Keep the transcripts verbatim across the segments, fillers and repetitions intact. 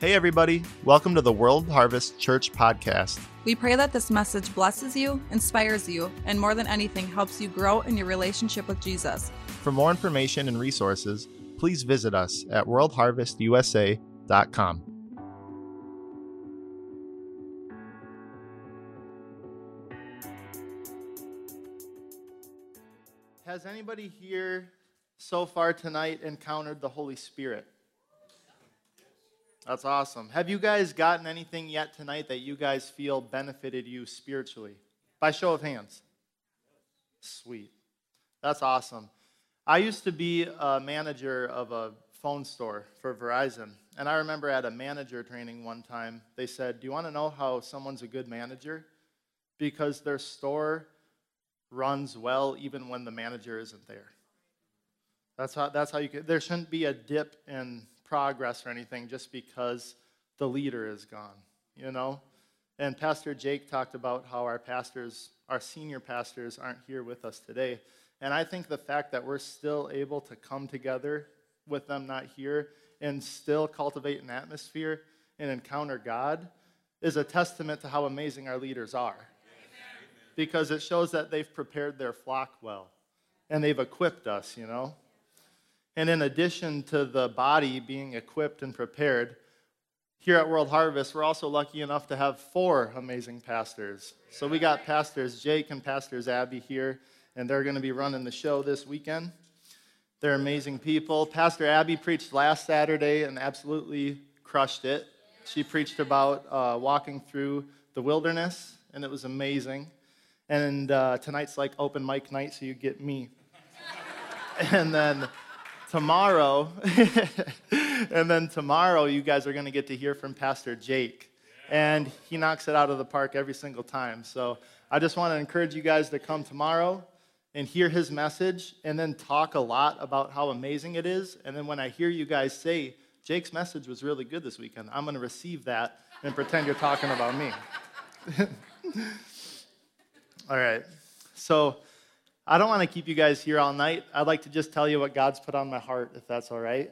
Hey everybody, welcome to the World Harvest Church podcast. We pray that this message blesses you, inspires you, and more than anything helps you grow in your relationship with Jesus. For more information and resources, please visit us at world harvest u s a dot com. Has anybody here so far tonight encountered the Holy Spirit? That's awesome. Have you guys gotten anything yet tonight that you guys feel benefited you spiritually? By show of hands. Sweet. That's awesome. I used to be a manager of a phone store for Verizon, and I remember at a manager training one time, they said, "Do you want to know how someone's a good manager? Because their store runs well even when the manager isn't there." That's how, that's how you can, there shouldn't be a dip in progress or anything just because the leader is gone, you know? And Pastor Jake talked about how our pastors, our senior pastors aren't here with us today. And I think the fact that we're still able to come together with them not here and still cultivate an atmosphere and encounter God is a testament to how amazing our leaders are. Amen. Because it shows that they've prepared their flock well and they've equipped us, you know? And in addition to the body being equipped and prepared, here at World Harvest, we're also lucky enough to have four amazing pastors. So we got Pastors Jake and Pastors Abby here, and they're going to be running the show this weekend. They're amazing people. Pastor Abby preached last Saturday and absolutely crushed it. She preached about uh, walking through the wilderness, and it was amazing. And uh, tonight's like open mic night, so you get me. And then... Tomorrow, and then tomorrow you guys are going to get to hear from Pastor Jake, and he knocks it out of the park every single time. So I just want to encourage you guys to come tomorrow and hear his message, and then talk a lot about how amazing it is, and then when I hear you guys say, "Jake's message was really good this weekend," I'm going to receive that and pretend you're talking about me. All right, so... I don't want to keep you guys here all night. I'd like to just tell you what God's put on my heart, if that's all right.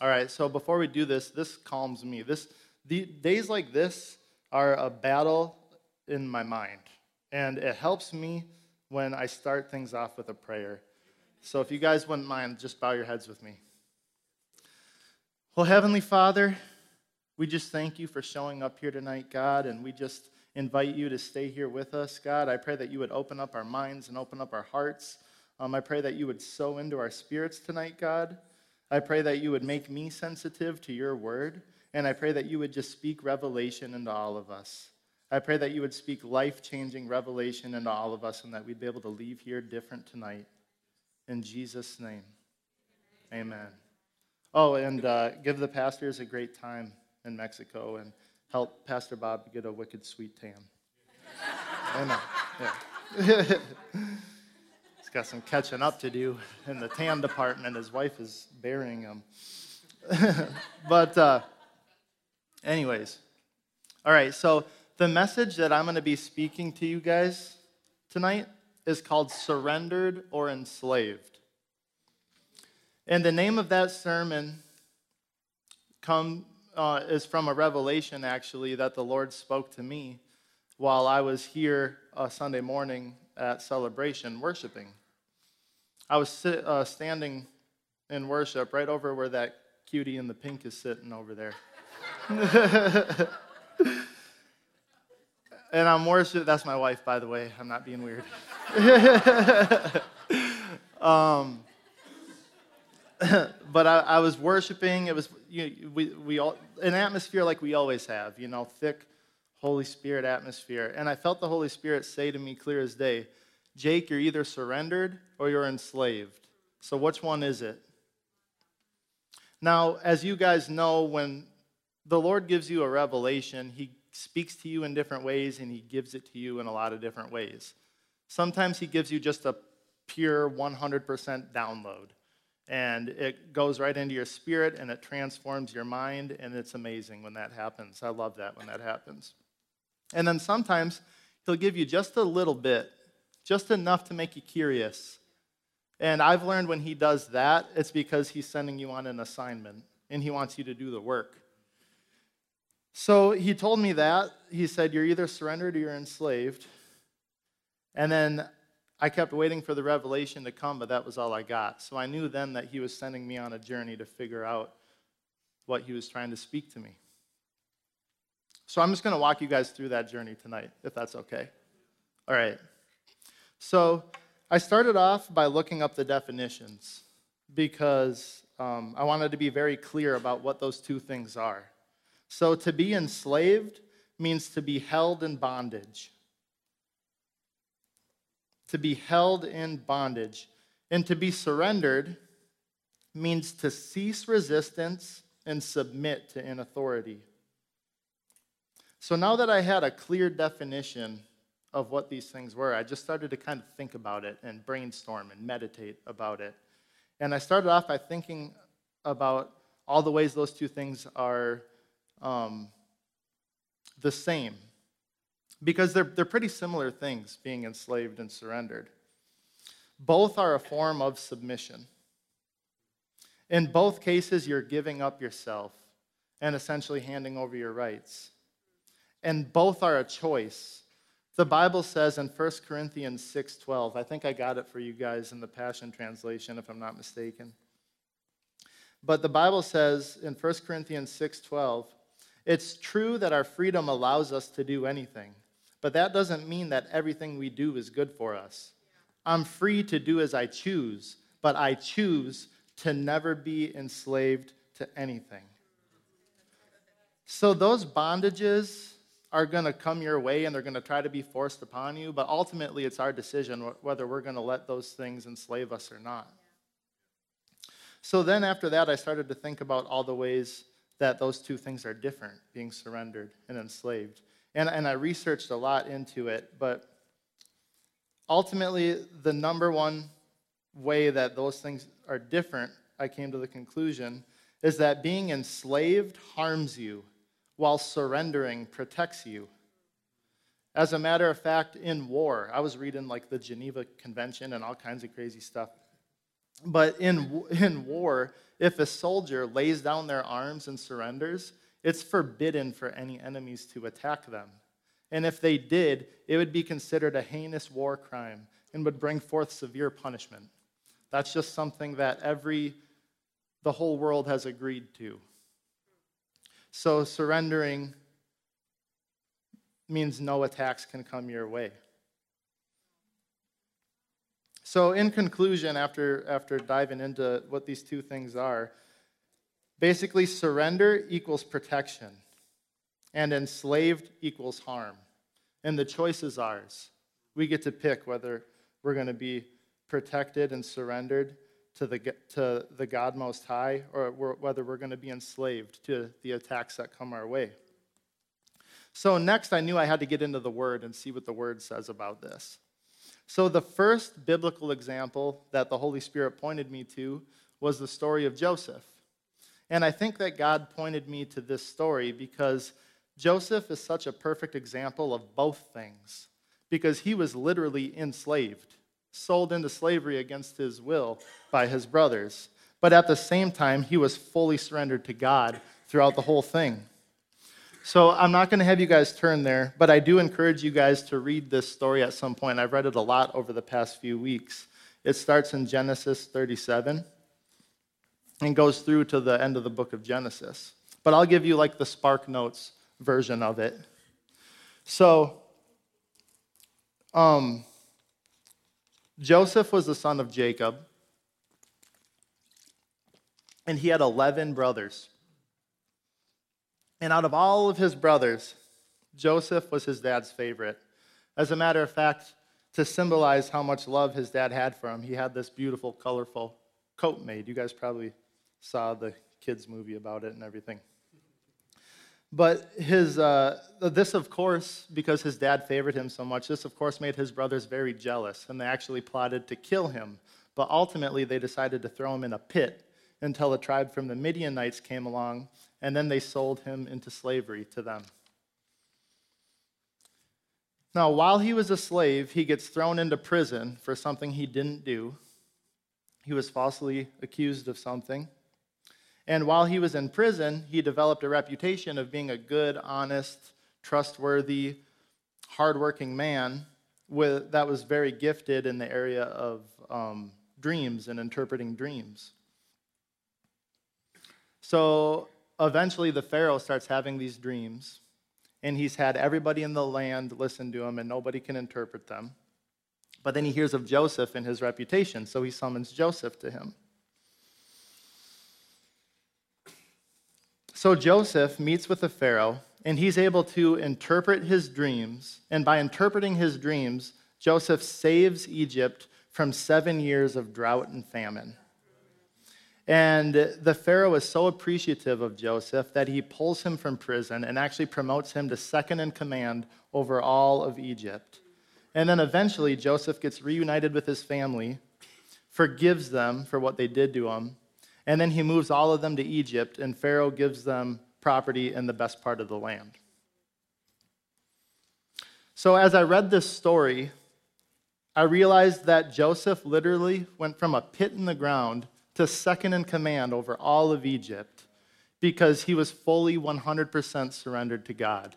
All right, so before we do this, this calms me. This the, days like this are a battle in my mind, and it helps me when I start things off with a prayer. So if you guys wouldn't mind, just bow your heads with me. Well, Heavenly Father, we just thank you for showing up here tonight, God, and we just... invite you to stay here with us, God. I pray that you would open up our minds and open up our hearts. Um, I pray that you would sow into our spirits tonight, God. I pray that you would make me sensitive to your word, and I pray that you would just speak revelation into all of us. I pray that you would speak life-changing revelation into all of us, and that we'd be able to leave here different tonight. In Jesus' name, amen. Oh, and uh, give the pastors a great time in Mexico, and help Pastor Bob get a wicked sweet tan. I know. Yeah. He's got some catching up to do in the tan department. His wife is burying him. But uh, anyways, all right, so the message that I'm going to be speaking to you guys tonight is called Surrendered or Enslaved. And the name of that sermon comes... Uh, is from a revelation, actually, that the Lord spoke to me while I was here uh, Sunday morning at Celebration worshiping. I was sit, uh, standing in worship right over where that cutie in the pink is sitting over there. And I'm worshiping. That's my wife, by the way. I'm not being weird. um But I, I was worshiping. It was you, we we all, an atmosphere like we always have, you know, thick Holy Spirit atmosphere. And I felt the Holy Spirit say to me, clear as day, "Jake, you're either surrendered or you're enslaved. So which one is it?" Now, as you guys know, when the Lord gives you a revelation, He speaks to you in different ways, and He gives it to you in a lot of different ways. Sometimes He gives you just a pure one hundred percent download. And it goes right into your spirit, and it transforms your mind, and it's amazing when that happens. I love that when that happens. And then sometimes He'll give you just a little bit, just enough to make you curious. And I've learned when He does that, it's because He's sending you on an assignment, and He wants you to do the work. So he told me that. He said, you're either surrendered or you're enslaved. And then I kept waiting for the revelation to come, but that was all I got. So I knew then that he was sending me on a journey to figure out what he was trying to speak to me. So I'm just going to walk you guys through that journey tonight, if that's okay. All right. So I started off by looking up the definitions because um, I wanted to be very clear about what those two things are. So to be enslaved means to be held in bondage. To be held in bondage. And to be surrendered means to cease resistance and submit to an authority. So now that I had a clear definition of what these things were, I just started to kind of think about it and brainstorm and meditate about it. And I started off by thinking about all the ways those two things are um, the same. Because they're, they're pretty similar things, being enslaved and surrendered. Both are a form of submission. In both cases, you're giving up yourself and essentially handing over your rights. And both are a choice. The Bible says in First Corinthians six twelve, I think I got it for you guys in the Passion Translation, if I'm not mistaken. But the Bible says in First Corinthians six twelve, it's true that our freedom allows us to do anything, but that doesn't mean that everything we do is good for us. I'm free to do as I choose, but I choose to never be enslaved to anything. So those bondages are going to come your way, and they're going to try to be forced upon you, but ultimately it's our decision whether we're going to let those things enslave us or not. So then after that, I started to think about all the ways that those two things are different, being surrendered and enslaved. And, and I researched a lot into it, but ultimately the number one way that those things are different, I came to the conclusion, is that being enslaved harms you, while surrendering protects you. As a matter of fact, in war, I was reading like the Geneva Convention and all kinds of crazy stuff. But in in war, if a soldier lays down their arms and surrenders, it's forbidden for any enemies to attack them. And if they did, it would be considered a heinous war crime and would bring forth severe punishment. That's just something that every, the whole world has agreed to. So surrendering means no attacks can come your way. So in conclusion, after after diving into what these two things are, basically surrender equals protection, and enslaved equals harm. And the choice is ours. We get to pick whether we're going to be protected and surrendered to the to the God Most High, or we're, whether we're going to be enslaved to the attacks that come our way. So next, I knew I had to get into the Word and see what the Word says about this. So the first biblical example that the Holy Spirit pointed me to was the story of Joseph. And I think that God pointed me to this story because Joseph is such a perfect example of both things, because he was literally enslaved, sold into slavery against his will by his brothers. But at the same time, he was fully surrendered to God throughout the whole thing. So I'm not going to have you guys turn there, but I do encourage you guys to read this story at some point. I've read it a lot over the past few weeks. It starts in Genesis thirty-seven and goes through to the end of the book of Genesis. But I'll give you like the Spark Notes version of it. So, um... Joseph was the son of Jacob, and he had eleven brothers. And out of all of his brothers, Joseph was his dad's favorite. As a matter of fact, to symbolize how much love his dad had for him, he had this beautiful, colorful coat made. You guys probably saw the kids' movie about it and everything. But his uh, this, of course, because his dad favored him so much, this, of course, made his brothers very jealous, and they actually plotted to kill him. But ultimately, they decided to throw him in a pit until a tribe from the Midianites came along, and then they sold him into slavery to them. Now, while he was a slave, he gets thrown into prison for something he didn't do. He was falsely accused of something. And while he was in prison, he developed a reputation of being a good, honest, trustworthy, hardworking man with, that was very gifted in the area of um, dreams and interpreting dreams. So eventually the Pharaoh starts having these dreams, and he's had everybody in the land listen to him, and nobody can interpret them. But then he hears of Joseph and his reputation, so he summons Joseph to him. So Joseph meets with the Pharaoh, and he's able to interpret his dreams. And by interpreting his dreams, Joseph saves Egypt from seven years of drought and famine. And the Pharaoh is so appreciative of Joseph that he pulls him from prison and actually promotes him to second in command over all of Egypt. And then eventually Joseph gets reunited with his family, forgives them for what they did to him, and then he moves all of them to Egypt, and Pharaoh gives them property in the best part of the land. So as I read this story, I realized that Joseph literally went from a pit in the ground to second in command over all of Egypt because he was fully one hundred percent surrendered to God.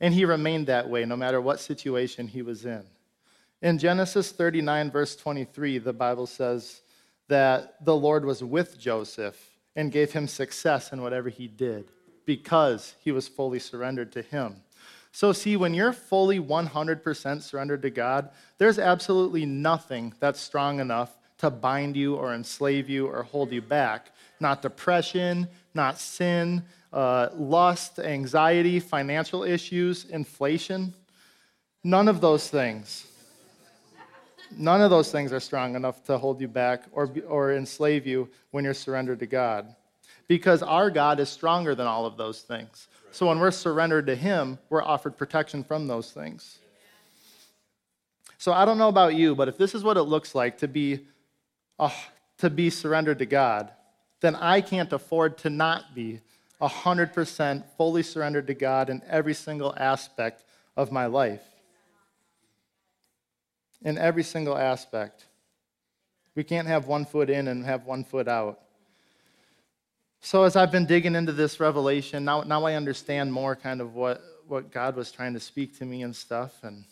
And he remained that way no matter what situation he was in. In Genesis thirty-nine, verse twenty-three, the Bible says that the Lord was with Joseph and gave him success in whatever he did because he was fully surrendered to him. So see, when you're fully one hundred percent surrendered to God, there's absolutely nothing that's strong enough to bind you or enslave you or hold you back. Not depression, not sin, Uh, lust, anxiety, financial issues, inflation. None of those things. None of those things are strong enough to hold you back or, or enslave you when you're surrendered to God. Because our God is stronger than all of those things. So when we're surrendered to him, we're offered protection from those things. So I don't know about you, but if this is what it looks like to be, uh, to be surrendered to God, then I can't afford to not be one hundred percent fully surrendered to God in every single aspect of my life. In every single aspect. We can't have one foot in and have one foot out. So as I've been digging into this revelation, now, now I understand more kind of what, what God was trying to speak to me and stuff. And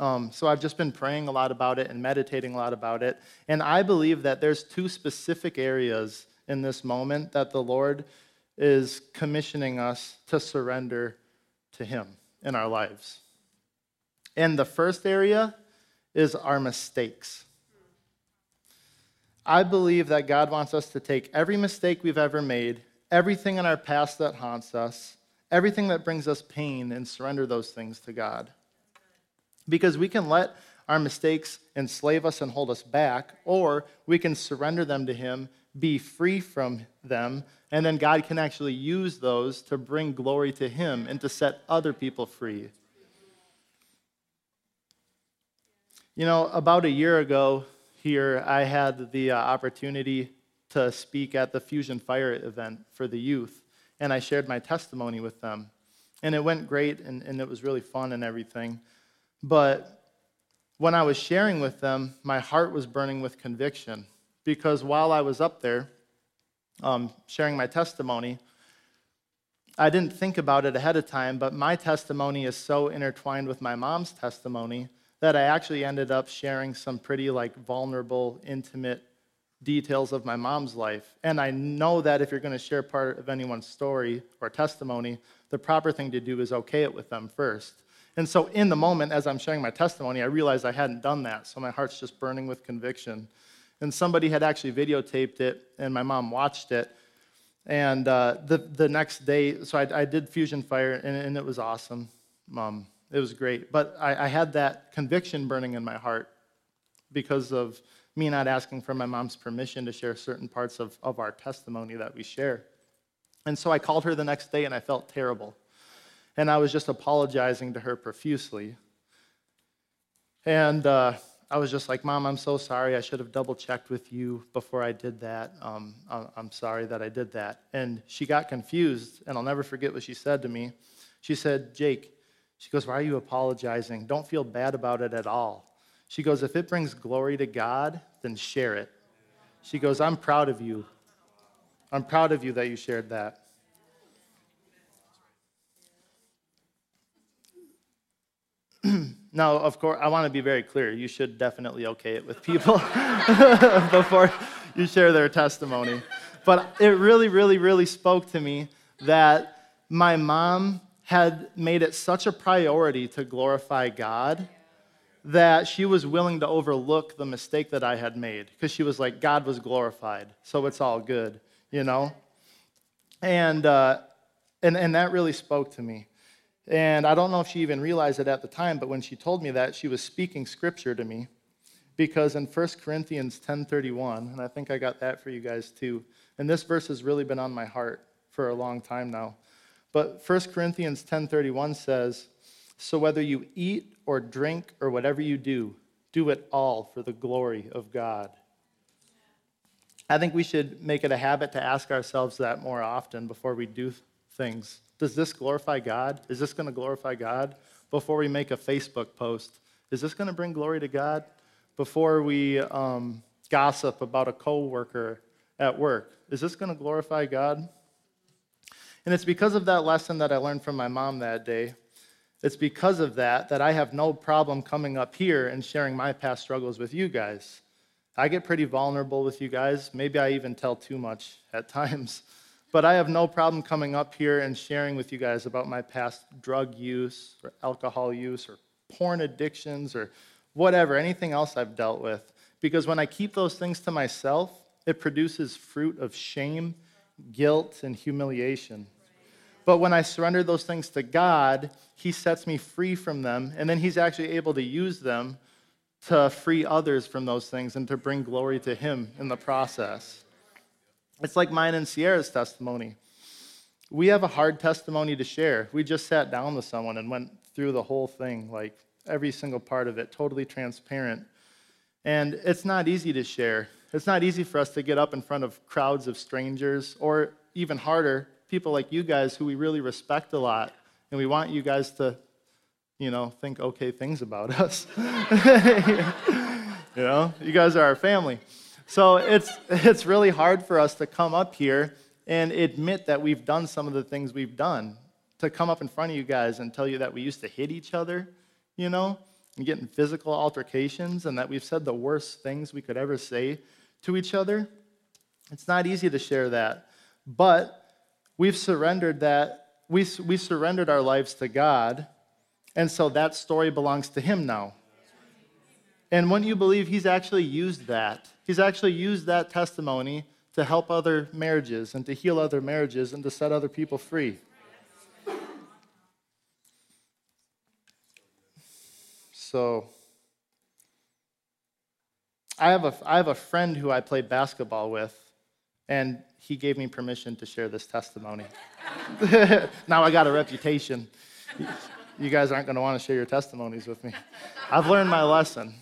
um, so I've just been praying a lot about it and meditating a lot about it. And I believe that there's two specific areas in this moment that the Lord is commissioning us to surrender to him in our lives. And the first area is our mistakes. I believe that God wants us to take every mistake we've ever made, everything in our past that haunts us, everything that brings us pain, and surrender those things to God. Because we can let our mistakes enslave us and hold us back, or we can surrender them to him, be free from them, and then God can actually use those to bring glory to him and to set other people free. You know, about a year ago here, I had the uh, opportunity to speak at the Fusion Fire event for the youth, and I shared my testimony with them. And it went great, and, and it was really fun and everything. But when I was sharing with them, my heart was burning with conviction. Because while I was up there um, sharing my testimony, I didn't think about it ahead of time, but my testimony is so intertwined with my mom's testimony that I actually ended up sharing some pretty like vulnerable, intimate details of my mom's life. And I know that if you're going to share part of anyone's story or testimony, the proper thing to do is okay it with them first. And so in the moment, as I'm sharing my testimony, I realized I hadn't done that, so my heart's just burning with conviction. And somebody had actually videotaped it, and my mom watched it. And uh, the the next day, so I, I did Fusion Fire, and, and it was awesome. Um, it was great. But I, I had that conviction burning in my heart because of me not asking for my mom's permission to share certain parts of, of our testimony that we share. And so I called her the next day, and I felt terrible. And I was just apologizing to her profusely. And Uh, I was just like, Mom, I'm so sorry. I should have double-checked with you before I did that. Um, I'm sorry that I did that. And she got confused, and I'll never forget what she said to me. She said, Jake, she goes, why are you apologizing? Don't feel bad about it at all. She goes, if it brings glory to God, then share it. She goes, I'm proud of you. I'm proud of you that you shared that. Now, of course, I want to be very clear. You should definitely okay it with people before you share their testimony. But it really, really, really spoke to me that my mom had made it such a priority to glorify God that she was willing to overlook the mistake that I had made because she was like, God was glorified, so it's all good, you know? And, uh, and, and that really spoke to me. And I don't know if she even realized it at the time, but when she told me that, she was speaking scripture to me, because in First Corinthians ten thirty-one, and I think I got that for you guys too, and this verse has really been on my heart for a long time now, but First Corinthians ten thirty-one says, "So whether you eat or drink or whatever you do, do it all for the glory of God." I think we should make it a habit to ask ourselves that more often before we do things. Does this glorify God? Is this going to glorify God? Before we make a Facebook post, is this going to bring glory to God? Before we um, gossip about a coworker at work, is this going to glorify God? And it's because of that lesson that I learned from my mom that day. It's because of that that I have no problem coming up here and sharing my past struggles with you guys. I get pretty vulnerable with you guys. Maybe I even tell too much at times. But I have no problem coming up here and sharing with you guys about my past drug use or alcohol use or porn addictions or whatever, anything else I've dealt with. Because when I keep those things to myself, it produces fruit of shame, guilt, and humiliation. But when I surrender those things to God, He sets me free from them, and then He's actually able to use them to free others from those things and to bring glory to Him in the process. It's like mine and Sierra's testimony. We have a hard testimony to share. We just sat down with someone and went through the whole thing, like every single part of it, totally transparent. And it's not easy to share. It's not easy for us to get up in front of crowds of strangers, or even harder, people like you guys who we really respect a lot, and we want you guys to, you know, think okay things about us. You know, you guys are our family. So it's it's really hard for us to come up here and admit that we've done some of the things we've done, to come up in front of you guys and tell you that we used to hit each other, you know, and get in physical altercations, and that we've said the worst things we could ever say to each other. It's not easy to share that, but we've surrendered that. We, we surrendered our lives to God, and so that story belongs to Him now. And wouldn't you believe He's actually used that? He's actually used that testimony to help other marriages and to heal other marriages and to set other people free. So I have a I have a friend who I play basketball with, and he gave me permission to share this testimony. Now I got a reputation. You guys aren't going to want to share your testimonies with me. I've learned my lesson.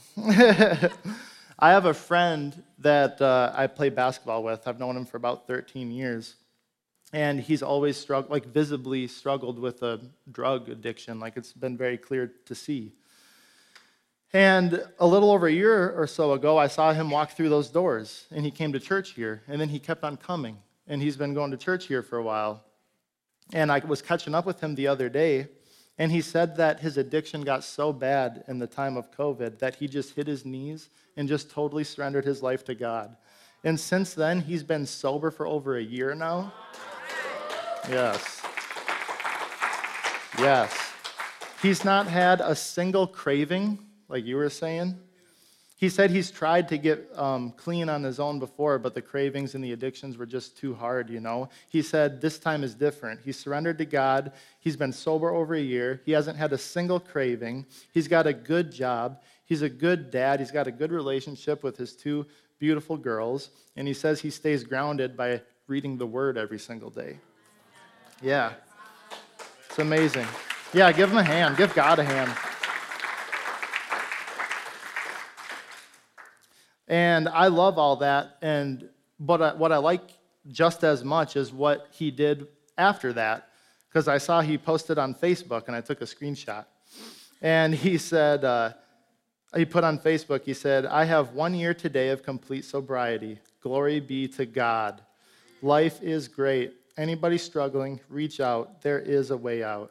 I have a friend that uh, I play basketball with. I've known him for about thirteen years. And he's always struggled, like visibly struggled with a drug addiction. Like it's been very clear to see. And a little over a year or so ago, I saw him walk through those doors. And he came to church here. And then he kept on coming. And he's been going to church here for a while. And I was catching up with him the other day. And he said that his addiction got so bad in the time of COVID that he just hit his knees and just totally surrendered his life to God. And since then, he's been sober for over a year now. Yes. Yes. He's not had a single craving, like you were saying. He said he's tried to get um, clean on his own before, but the cravings and the addictions were just too hard, you know. He said this time is different. He surrendered to God. He's been sober over a year. He hasn't had a single craving. He's got a good job. He's a good dad. He's got a good relationship with his two beautiful girls. And he says he stays grounded by reading the Word every single day. Yeah. It's amazing. Yeah, give him a hand. Give God a hand. And I love all that, and but what I like just as much is what he did after that, because I saw he posted on Facebook, and I took a screenshot. And he said, uh, he put on Facebook, he said, "I have one year today of complete sobriety. Glory be to God. Life is great. Anybody struggling, reach out. There is a way out.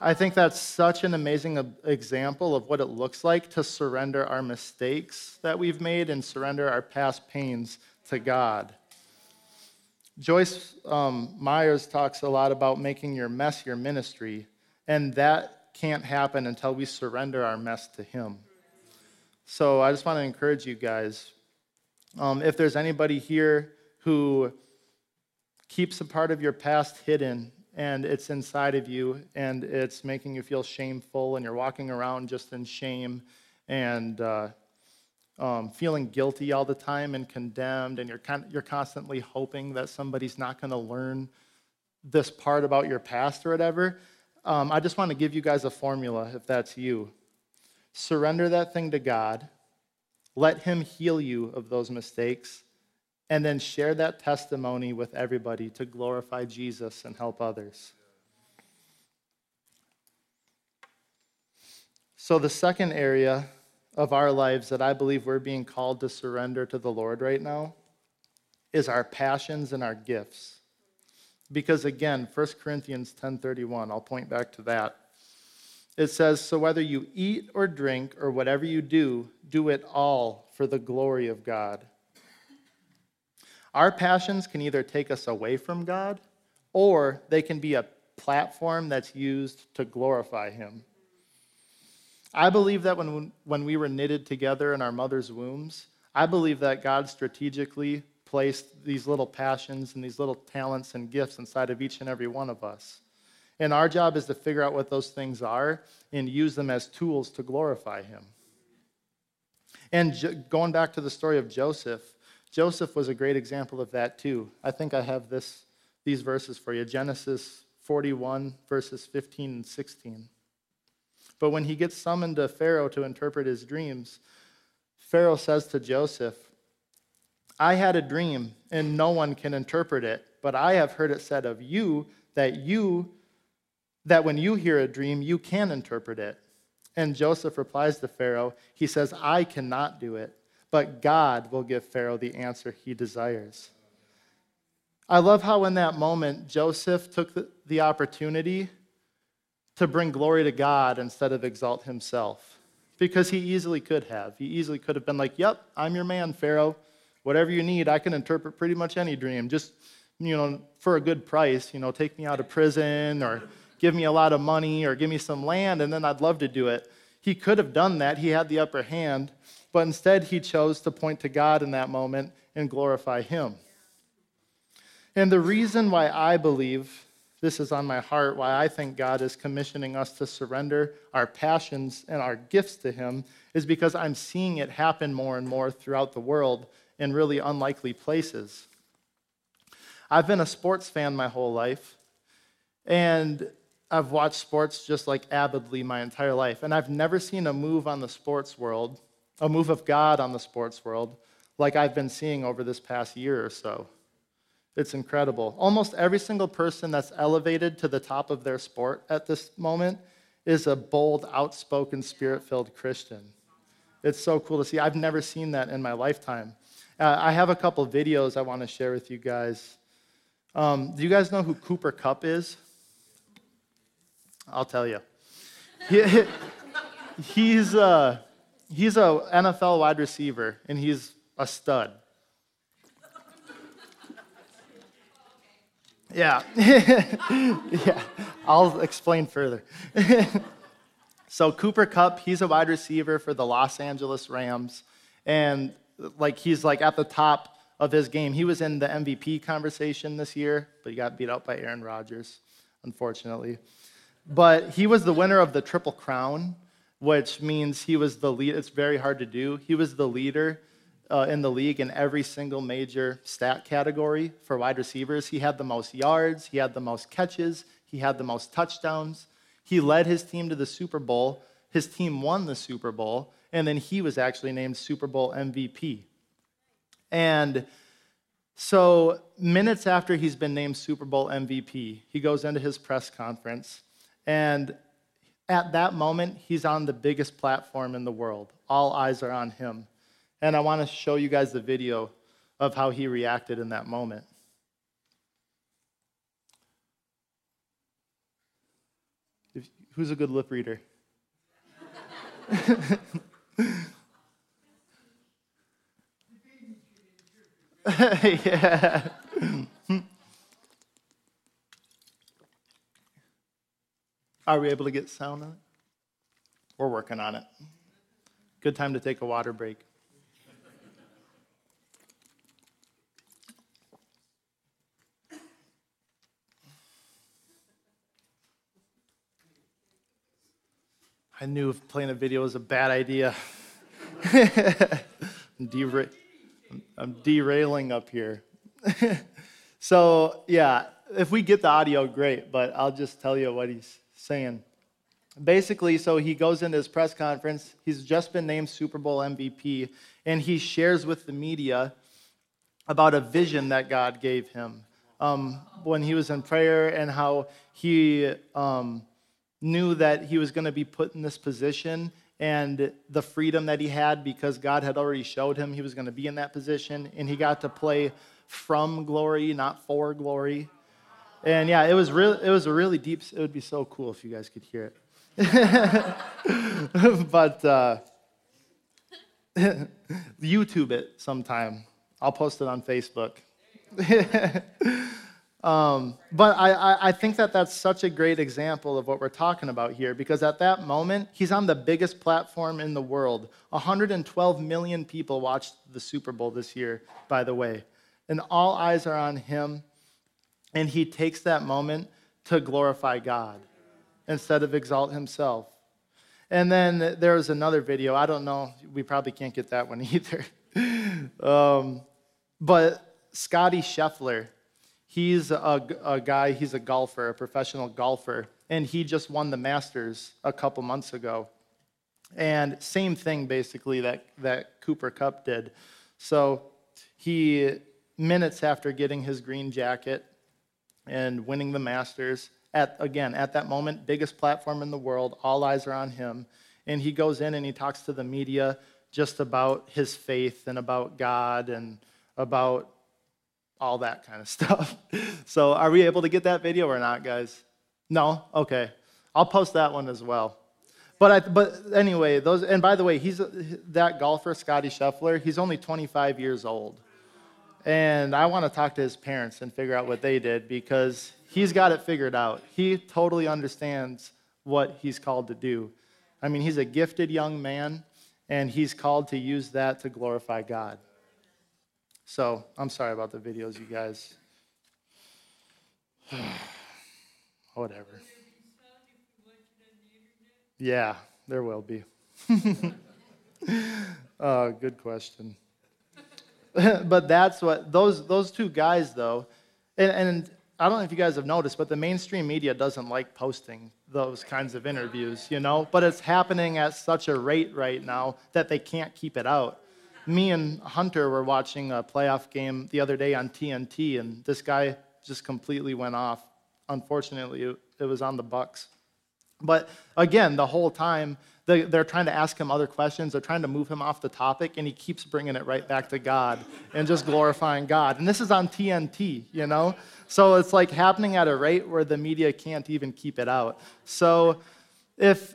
I think that's such an amazing example of what it looks like to surrender our mistakes that we've made and surrender our past pains to God. Joyce um, Myers talks a lot about making your mess your ministry, and that can't happen until we surrender our mess to Him. So I just want to encourage you guys, um, if there's anybody here who keeps a part of your past hidden, and it's inside of you, and it's making you feel shameful, and you're walking around just in shame, and uh, um, feeling guilty all the time and condemned, and you're con- you're constantly hoping that somebody's not going to learn this part about your past or whatever, um, I just want to give you guys a formula, if that's you. Surrender that thing to God, let Him heal you of those mistakes, and then share that testimony with everybody to glorify Jesus and help others. So the second area of our lives that I believe we're being called to surrender to the Lord right now is our passions and our gifts. Because again, First Corinthians ten thirty-one, I'll point back to that. It says, "So whether you eat or drink or whatever you do, do it all for the glory of God." Our passions can either take us away from God, or they can be a platform that's used to glorify Him. I believe that when when we were knitted together in our mother's wombs, I believe that God strategically placed these little passions and these little talents and gifts inside of each and every one of us. And our job is to figure out what those things are and use them as tools to glorify Him. And going back to the story of Joseph, Joseph was a great example of that too. I think I have this, these verses for you. Genesis forty-one, verses fifteen and sixteen. But when he gets summoned to Pharaoh to interpret his dreams, Pharaoh says to Joseph, "I had a dream, and no one can interpret it, but I have heard it said of you that you, that when you hear a dream, you can interpret it." And Joseph replies to Pharaoh, he says, "I cannot do it, but God will give Pharaoh the answer he desires." I love how in that moment, Joseph took the, the opportunity to bring glory to God instead of exalt himself, because he easily could have. He easily could have been like, "Yep, I'm your man, Pharaoh. Whatever you need, I can interpret pretty much any dream. Just, you know, for a good price, you know, take me out of prison or give me a lot of money or give me some land, and then I'd love to do it." He could have done that. He had the upper hand. But instead, he chose to point to God in that moment and glorify Him. And the reason why I believe, this is on my heart, why I think God is commissioning us to surrender our passions and our gifts to Him is because I'm seeing it happen more and more throughout the world in really unlikely places. I've been a sports fan my whole life, and I've watched sports just like avidly my entire life, and I've never seen a move on the sports world a move of God on the sports world like I've been seeing over this past year or so. It's incredible. Almost every single person that's elevated to the top of their sport at this moment is a bold, outspoken, spirit-filled Christian. It's so cool to see. I've never seen that in my lifetime. Uh, I have a couple videos I want to share with you guys. Um, do you guys know who Cooper Kupp is? I'll tell you. He, he's... Uh, He's an N F L wide receiver, and he's a stud. Yeah. yeah. I'll explain further. So Cooper Kupp, he's a wide receiver for the Los Angeles Rams, and like he's like at the top of his game. He was in the M V P conversation this year, but he got beat out by Aaron Rodgers, unfortunately. But he was the winner of the Triple Crown, which means he was the lead. It's very hard to do. He was the leader uh, in the league in every single major stat category for wide receivers. He had the most yards. He had the most catches. He had the most touchdowns. He led his team to the Super Bowl. His team won the Super Bowl, and then he was actually named Super Bowl M V P. And so minutes after he's been named Super Bowl M V P, he goes into his press conference, and at that moment, he's on the biggest platform in the world. All eyes are on him. And I want to show you guys the video of how he reacted in that moment. If, who's a good lip reader? Yeah. Are we able to get sound on it? We're working on it. Good time to take a water break. I knew playing a video was a bad idea. I'm, dera- I'm derailing up here. So, yeah, if we get the audio, great, but I'll just tell you what he's saying. Basically, so he goes into his press conference. He's just been named Super Bowl M V P, and he shares with the media about a vision that God gave him um, when he was in prayer and how he... Um, knew that he was going to be put in this position and the freedom that he had because God had already showed him he was going to be in that position, and he got to play from glory, not for glory. And yeah, it was real. It was a really deep, it would be so cool if you guys could hear it. But uh, YouTube it sometime. I'll post it on Facebook. Um, but I, I, I think that that's such a great example of what we're talking about here, because at that moment, he's on the biggest platform in the world. one hundred twelve million people watched the Super Bowl this year, by the way. And all eyes are on him, and he takes that moment to glorify God instead of exalt himself. And then there was another video. I don't know. We probably can't get that one either. um, but Scotty Scheffler, he's a, a guy, he's a golfer, a professional golfer, and he just won the Masters a couple months ago. And same thing, basically, that, that Cooper Kupp did. So he, minutes after getting his green jacket and winning the Masters, at again, at that moment, biggest platform in the world, all eyes are on him, and he goes in and he talks to the media just about his faith and about God and about all that kind of stuff. So are we able to get that video or not, guys? No? Okay. I'll post that one as well. But I, but anyway, those. And by the way, he's that golfer, Scotty Scheffler, he's only twenty-five years old. And I want to talk to his parents and figure out what they did, because he's got it figured out. He totally understands what he's called to do. I mean, he's a gifted young man, and he's called to use that to glorify God. So, I'm sorry about the videos, you guys. Whatever. Yeah, there will be. uh, good question. But that's what, those those two guys, though, and, and I don't know if you guys have noticed, but the mainstream media doesn't like posting those kinds of interviews, you know? But it's happening at such a rate right now that they can't keep it out. Me and Hunter were watching a playoff game the other day on T N T, and this guy just completely went off. Unfortunately, it was on the Bucks. But again, the whole time, they're trying to ask him other questions. They're trying to move him off the topic, and he keeps bringing it right back to God and just glorifying God. And this is on T N T, you know? So it's like happening at a rate where the media can't even keep it out. So if...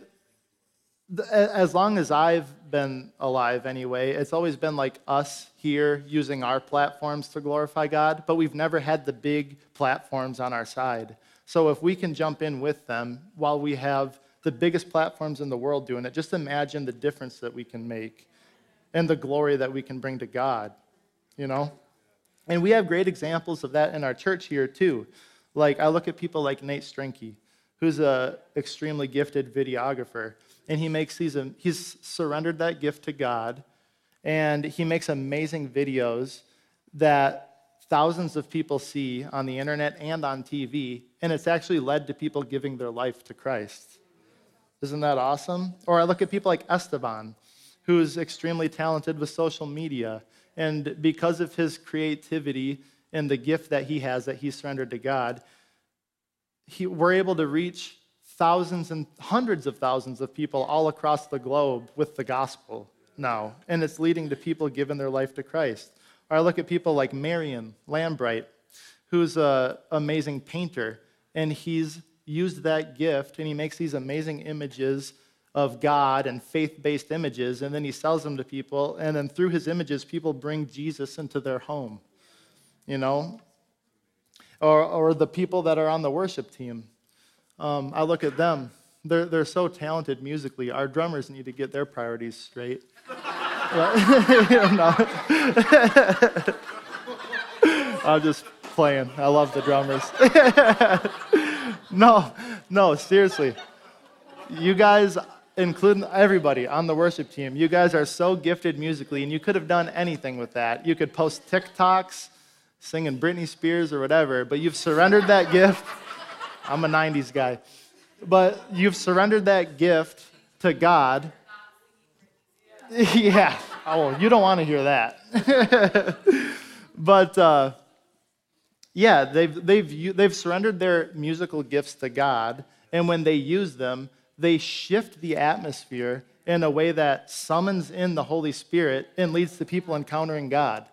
As long as I've been alive anyway, it's always been like us here using our platforms to glorify God, but we've never had the big platforms on our side. So if we can jump in with them while we have the biggest platforms in the world doing it, just imagine the difference that we can make and the glory that we can bring to God, you know? And we have great examples of that in our church here too. Like, I look at people like Nate Strenke, who's an extremely gifted videographer, and he makes these, he's surrendered that gift to God, and he makes amazing videos that thousands of people see on the internet and on T V, and it's actually led to people giving their life to Christ. Isn't that awesome? Or I look at people like Esteban, who's extremely talented with social media, and because of his creativity and the gift that he has that he surrendered to God, he, we're able to reach thousands and hundreds of thousands of people all across the globe with the gospel now, and it's leading to people giving their life to Christ. Or I look at people like Marion Lambright, who's an amazing painter, and he's used that gift, and he makes these amazing images of God and faith-based images, and then he sells them to people, and then through his images, people bring Jesus into their home, you know? Or or the people that are on the worship team. Um, I look at them. They're, they're so talented musically. Our drummers need to get their priorities straight. But, you know, I'm just playing. I love the drummers. No, no, seriously. You guys, including everybody on the worship team, you guys are so gifted musically, and you could have done anything with that. You could post TikToks, singing Britney Spears or whatever, but you've surrendered that gift. I'm a nineties guy. But you've surrendered that gift to God. Yeah. Oh, you don't want to hear that. But uh, yeah, they've they've they've surrendered their musical gifts to God, and when they use them, they shift the atmosphere in a way that summons in the Holy Spirit and leads to people encountering God.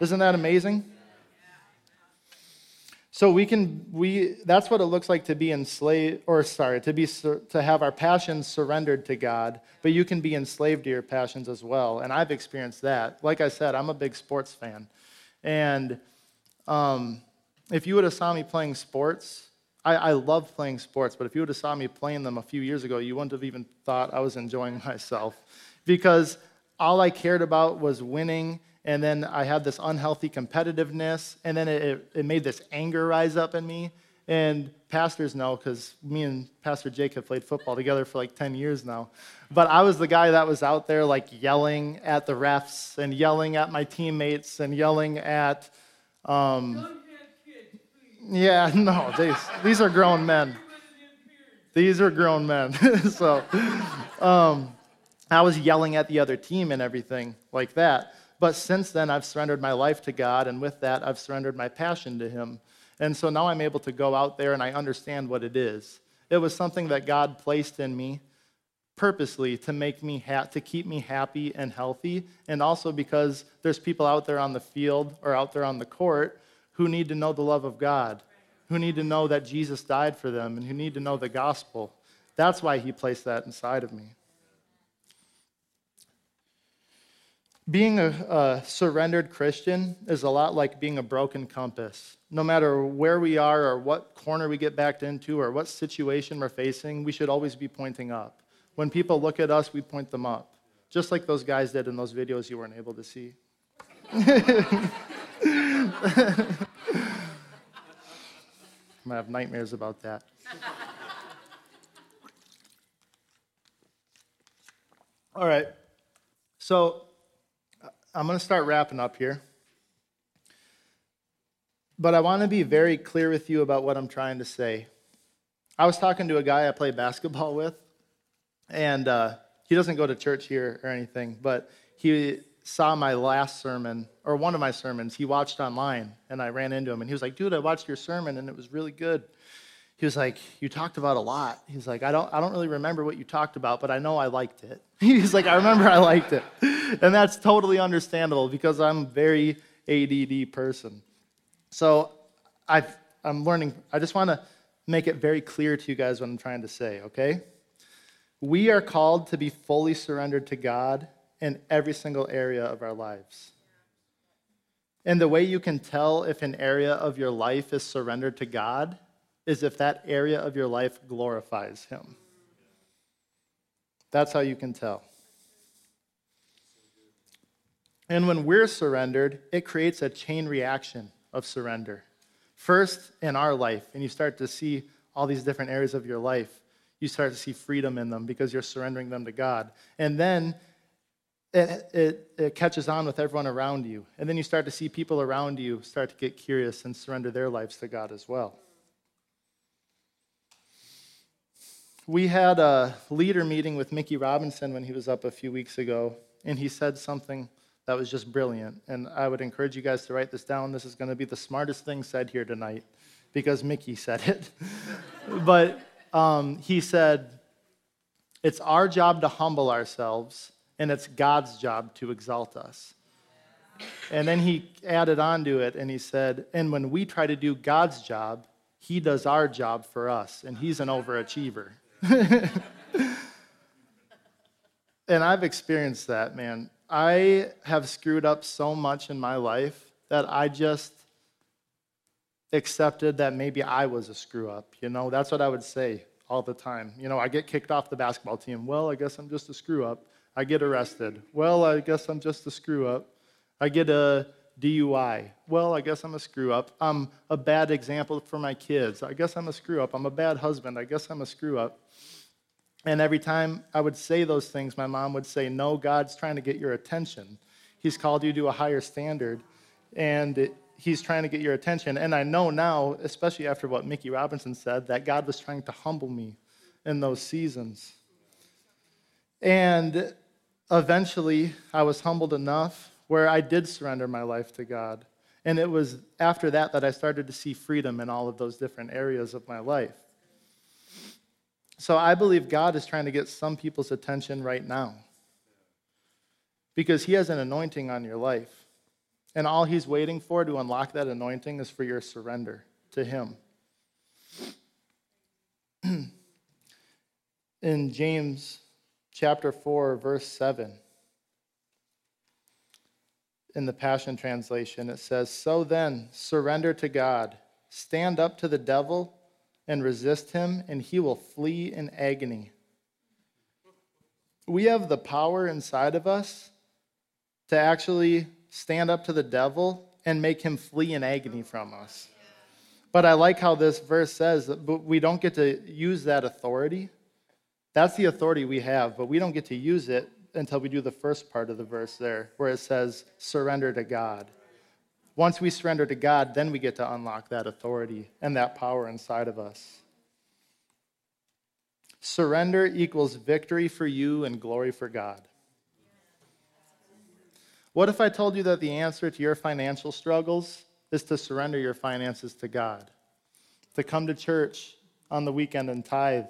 Isn't that amazing? So we can we that's what it looks like to be enslaved or sorry to be to have our passions surrendered to God, but you can be enslaved to your passions as well. And I've experienced that. Like I said, I'm a big sports fan, and um, if you would have saw me playing sports, I, I love playing sports. But if you would have saw me playing them a few years ago, you wouldn't have even thought I was enjoying myself, because all I cared about was winning. And then I had this unhealthy competitiveness, and then it, it made this anger rise up in me. And pastors know, because me and Pastor Jake have played football together for like ten years now. But I was the guy that was out there like yelling at the refs and yelling at my teammates and yelling at, um, don't have kids, please. Yeah, no, these these are grown men. These are grown men. So um, I was yelling at the other team and everything like that. But since then, I've surrendered my life to God, and with that, I've surrendered my passion to him. And so now I'm able to go out there, and I understand what it is. It was something that God placed in me purposely to make me ha- to keep me happy and healthy, and also because there's people out there on the field or out there on the court who need to know the love of God, who need to know that Jesus died for them, and who need to know the gospel. That's why he placed that inside of me. Being a, a surrendered Christian is a lot like being a broken compass. No matter where we are or what corner we get backed into or what situation we're facing, we should always be pointing up. When people look at us, we point them up, just like those guys did in those videos you weren't able to see. I'm going to have nightmares about that. All right. So I'm going to start wrapping up here, but I want to be very clear with you about what I'm trying to say. I was talking to a guy I play basketball with, and uh, he doesn't go to church here or anything, but he saw my last sermon, or one of my sermons, he watched online, and I ran into him, and he was like, dude, I watched your sermon, and it was really good. He was like, you talked about a lot. He's like, I don't I don't really remember what you talked about, but I know I liked it. He's like, I remember I liked it. And that's totally understandable because I'm a very A D D person. So I've, I'm learning. I just want to make it very clear to you guys what I'm trying to say, okay? We are called to be fully surrendered to God in every single area of our lives. And the way you can tell if an area of your life is surrendered to God is if that area of your life glorifies him. That's how you can tell. And when we're surrendered, it creates a chain reaction of surrender. First, in our life, and you start to see all these different areas of your life. You start to see freedom in them because you're surrendering them to God. And then it, it, it catches on with everyone around you. And then you start to see people around you start to get curious and surrender their lives to God as well. We had a leader meeting with Mickey Robinson when he was up a few weeks ago, and he said something that was just brilliant. And I would encourage you guys to write this down. This is going to be the smartest thing said here tonight because Mickey said it. But um, he said, it's our job to humble ourselves, and it's God's job to exalt us. And then he added on to it, and he said, and when we try to do God's job, He does our job for us, and he's an overachiever. And I've experienced that, man. I have screwed up so much in my life that I just accepted that maybe I was a screw up. You know, that's what I would say all the time. You know, I get kicked off the basketball team. Well, I guess I'm just a screw up. I get arrested. Well, I guess I'm just a screw up. I get a D U I. Well, I guess I'm a screw up. I'm a bad example for my kids. I guess I'm a screw up. I'm a bad husband. I guess I'm a screw up. And every time I would say those things, my mom would say, no, God's trying to get your attention. He's called you to a higher standard, and it, he's trying to get your attention. And I know now, especially after what Mickey Robinson said, that God was trying to humble me in those seasons. And eventually, I was humbled enough where I did surrender my life to God. And it was after that that I started to see freedom in all of those different areas of my life. So I believe God is trying to get some people's attention right now, because he has an anointing on your life. And all he's waiting for to unlock that anointing is for your surrender to him. In James chapter four, verse seven, in the Passion Translation, it says, "So then, surrender to God, stand up to the devil, and resist him, and he will flee in agony." We have the power inside of us to actually stand up to the devil and make him flee in agony from us. But I like how this verse says, but we don't get to use that authority. That's the authority we have, but we don't get to use it until we do the first part of the verse there, where it says, surrender to God. Once we surrender to God, then we get to unlock that authority and that power inside of us. Surrender equals victory for you and glory for God. What if I told you that the answer to your financial struggles is to surrender your finances to God, to come to church on the weekend and tithe,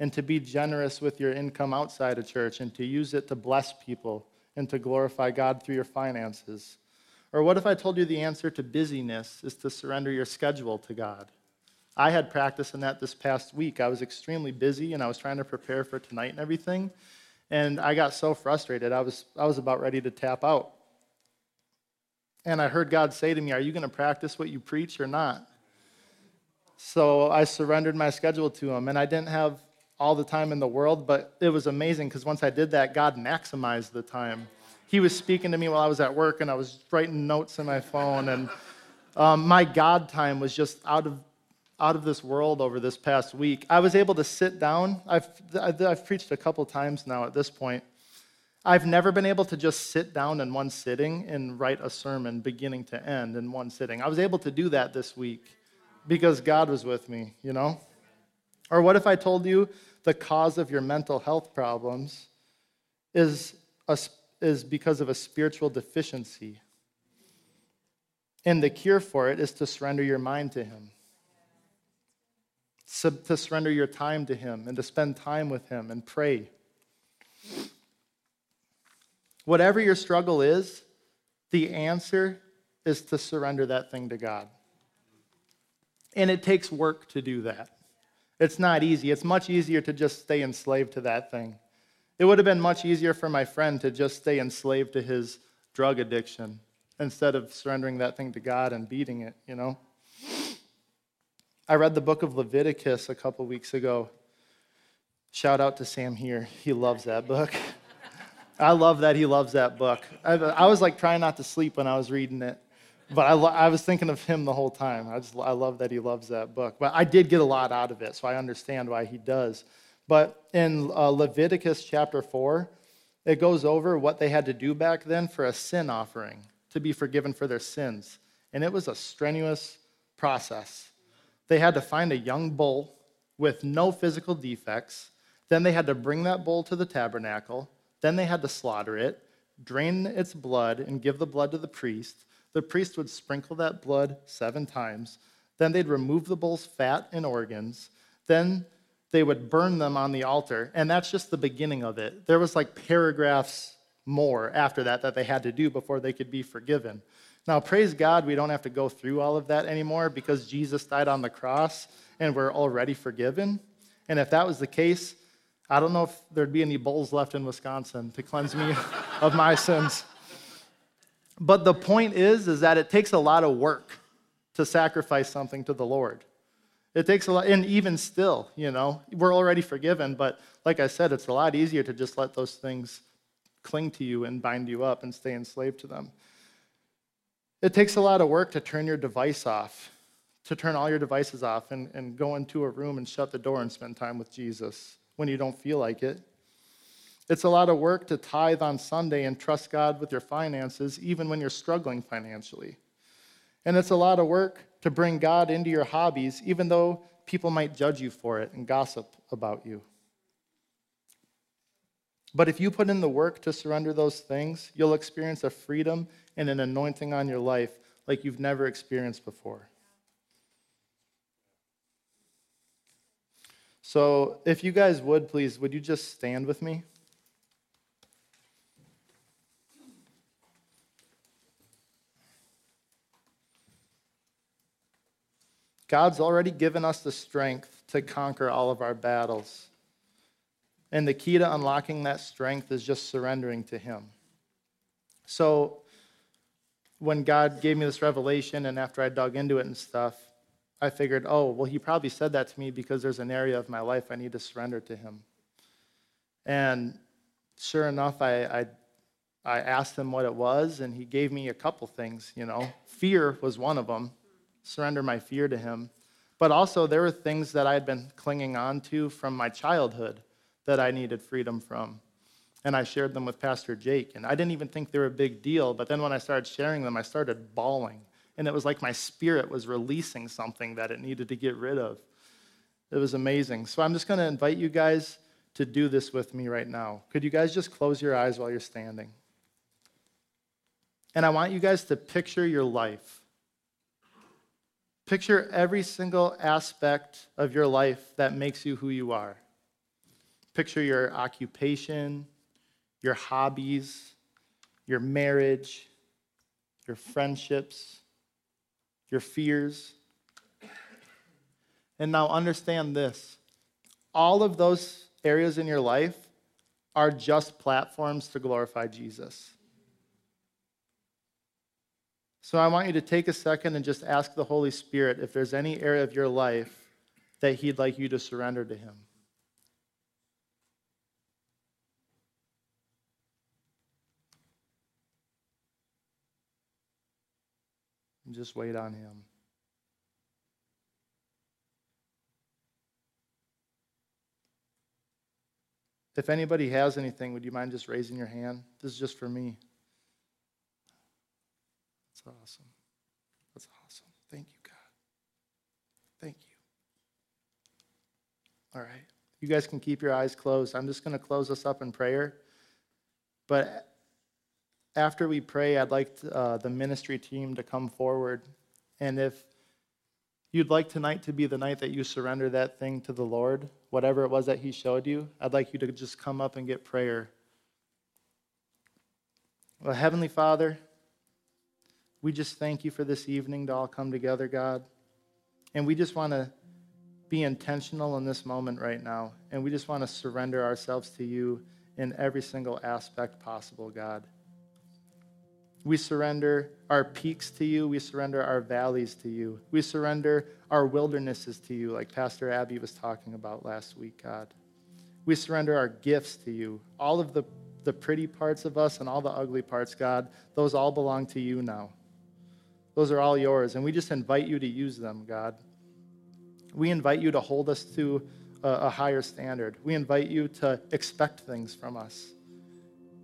and to be generous with your income outside of church, and to use it to bless people and to glorify God through your finances? Or what if I told you the answer to busyness is to surrender your schedule to God? I had practice in that this past week. I was extremely busy, and I was trying to prepare for tonight and everything, and I got so frustrated. I was I was about ready to tap out. And I heard God say to me, are you going to practice what you preach or not? So I surrendered my schedule to him, and I didn't have all the time in the world, but it was amazing, because once I did that, God maximized the time. He was speaking to me while I was at work, and I was writing notes in my phone. And um, my God time was just out of out of this world over this past week. I was able to sit down. I've I've preached a couple times now at this point. I've never been able to just sit down in one sitting and write a sermon beginning to end in one sitting. I was able to do that this week because God was with me, you know? Or what if I told you the cause of your mental health problems is a sp- is because of a spiritual deficiency, and the cure for it is to surrender your mind to him, so to surrender your time to him, and to spend time with him and pray. Whatever your struggle is, the answer is to surrender that thing to God. And it takes work to do that. It's not easy. It's much easier to just stay enslaved to that thing. It would have been much easier for my friend to just stay enslaved to his drug addiction instead of surrendering that thing to God and beating it, you know? I read the book of Leviticus a couple weeks ago. Shout out to Sam here. He loves that book. I love that he loves that book. I, I was like trying not to sleep when I was reading it, but I, lo- I was thinking of him the whole time. I just I love that he loves that book. But I did get a lot out of it, so I understand why he does. But in uh, Leviticus chapter four, it goes over what they had to do back then for a sin offering, to be forgiven for their sins. And it was a strenuous process. They had to find a young bull with no physical defects. Then they had to bring that bull to the tabernacle. Then they had to slaughter it, drain its blood, and give the blood to the priest. The priest would sprinkle that blood seven times. Then they'd remove the bull's fat and organs. Then they would burn them on the altar, and that's just the beginning of it. There was like paragraphs more after that that they had to do before they could be forgiven. Now, praise God, we don't have to go through all of that anymore because Jesus died on the cross and we're already forgiven. And if that was the case, I don't know if there'd be any bowls left in Wisconsin to cleanse me of my sins. But the point is, is that it takes a lot of work to sacrifice something to the Lord. It takes a lot, and even still, you know, we're already forgiven, but like I said, it's a lot easier to just let those things cling to you and bind you up and stay enslaved to them. It takes a lot of work to turn your device off, to turn all your devices off and, and go into a room and shut the door and spend time with Jesus when you don't feel like it. It's a lot of work to tithe on Sunday and trust God with your finances, even when you're struggling financially. And it's a lot of work to bring God into your hobbies, even though people might judge you for it and gossip about you. But if you put in the work to surrender those things, you'll experience a freedom and an anointing on your life like you've never experienced before. So if you guys would, please, would you just stand with me? God's already given us the strength to conquer all of our battles. And the key to unlocking that strength is just surrendering to Him. So when God gave me this revelation and after I dug into it and stuff, I figured, oh, well, He probably said that to me because there's an area of my life I need to surrender to Him. And sure enough, I, I, I asked Him what it was, and He gave me a couple things, you know. Fear was one of them. Surrender my fear to Him. But also there were things that I had been clinging on to from my childhood that I needed freedom from. And I shared them with Pastor Jake. And I didn't even think they were a big deal. But then when I started sharing them, I started bawling. And it was like my spirit was releasing something that it needed to get rid of. It was amazing. So I'm just going to invite you guys to do this with me right now. Could you guys just close your eyes while you're standing? And I want you guys to picture your life. Picture every single aspect of your life that makes you who you are. Picture your occupation, your hobbies, your marriage, your friendships, your fears. And now understand this. All of those areas in your life are just platforms to glorify Jesus. So I want you to take a second and just ask the Holy Spirit if there's any area of your life that He'd like you to surrender to Him. And just wait on Him. If anybody has anything, would you mind just raising your hand? This is just for me. That's awesome. That's awesome. Thank you, God. Thank you. All right. You guys can keep your eyes closed. I'm just going to close us up in prayer. But after we pray, I'd like to, uh, the ministry team to come forward. And if you'd like tonight to be the night that you surrender that thing to the Lord, whatever it was that He showed you, I'd like you to just come up and get prayer. Well, Heavenly Father, we just thank You for this evening to all come together, God. And we just want to be intentional in this moment right now. And we just want to surrender ourselves to You in every single aspect possible, God. We surrender our peaks to You. We surrender our valleys to You. We surrender our wildernesses to You, like Pastor Abby was talking about last week, God. We surrender our gifts to You. All of the, the pretty parts of us and all the ugly parts, God, those all belong to You now. Those are all Yours, and we just invite You to use them, God. We invite You to hold us to a, a higher standard. We invite You to expect things from us.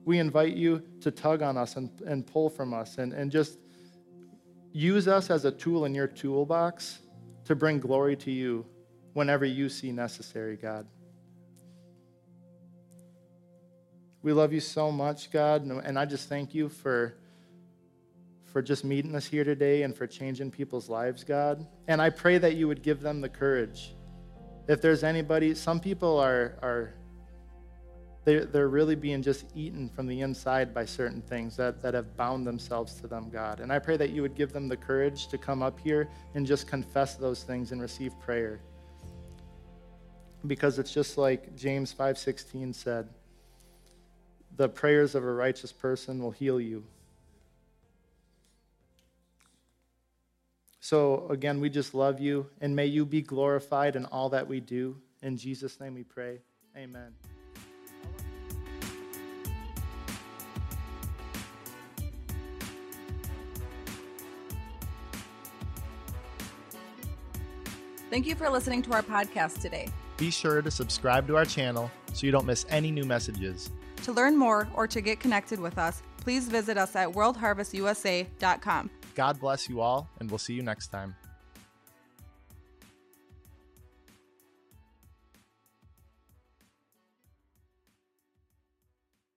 We invite You to tug on us and, and pull from us and, and just use us as a tool in Your toolbox to bring glory to You whenever You see necessary, God. We love You so much, God, and I just thank You for for just meeting us here today and for changing people's lives, God. And I pray that You would give them the courage. If there's anybody, some people are, are, They're, they're really being just eaten from the inside by certain things that, that have bound themselves to them, God. And I pray that you would give them the courage to come up here and just confess those things and receive prayer. Because it's just like James five sixteen said, the prayers of a righteous person will heal you. So again, we just love you, and may you be glorified in all that we do. In Jesus' name we pray, amen. Thank you for listening to our podcast today. Be sure to subscribe to our channel so you don't miss any new messages. To learn more or to get connected with us, please visit us at world harvest u s a dot com. God bless you all, and we'll see you next time.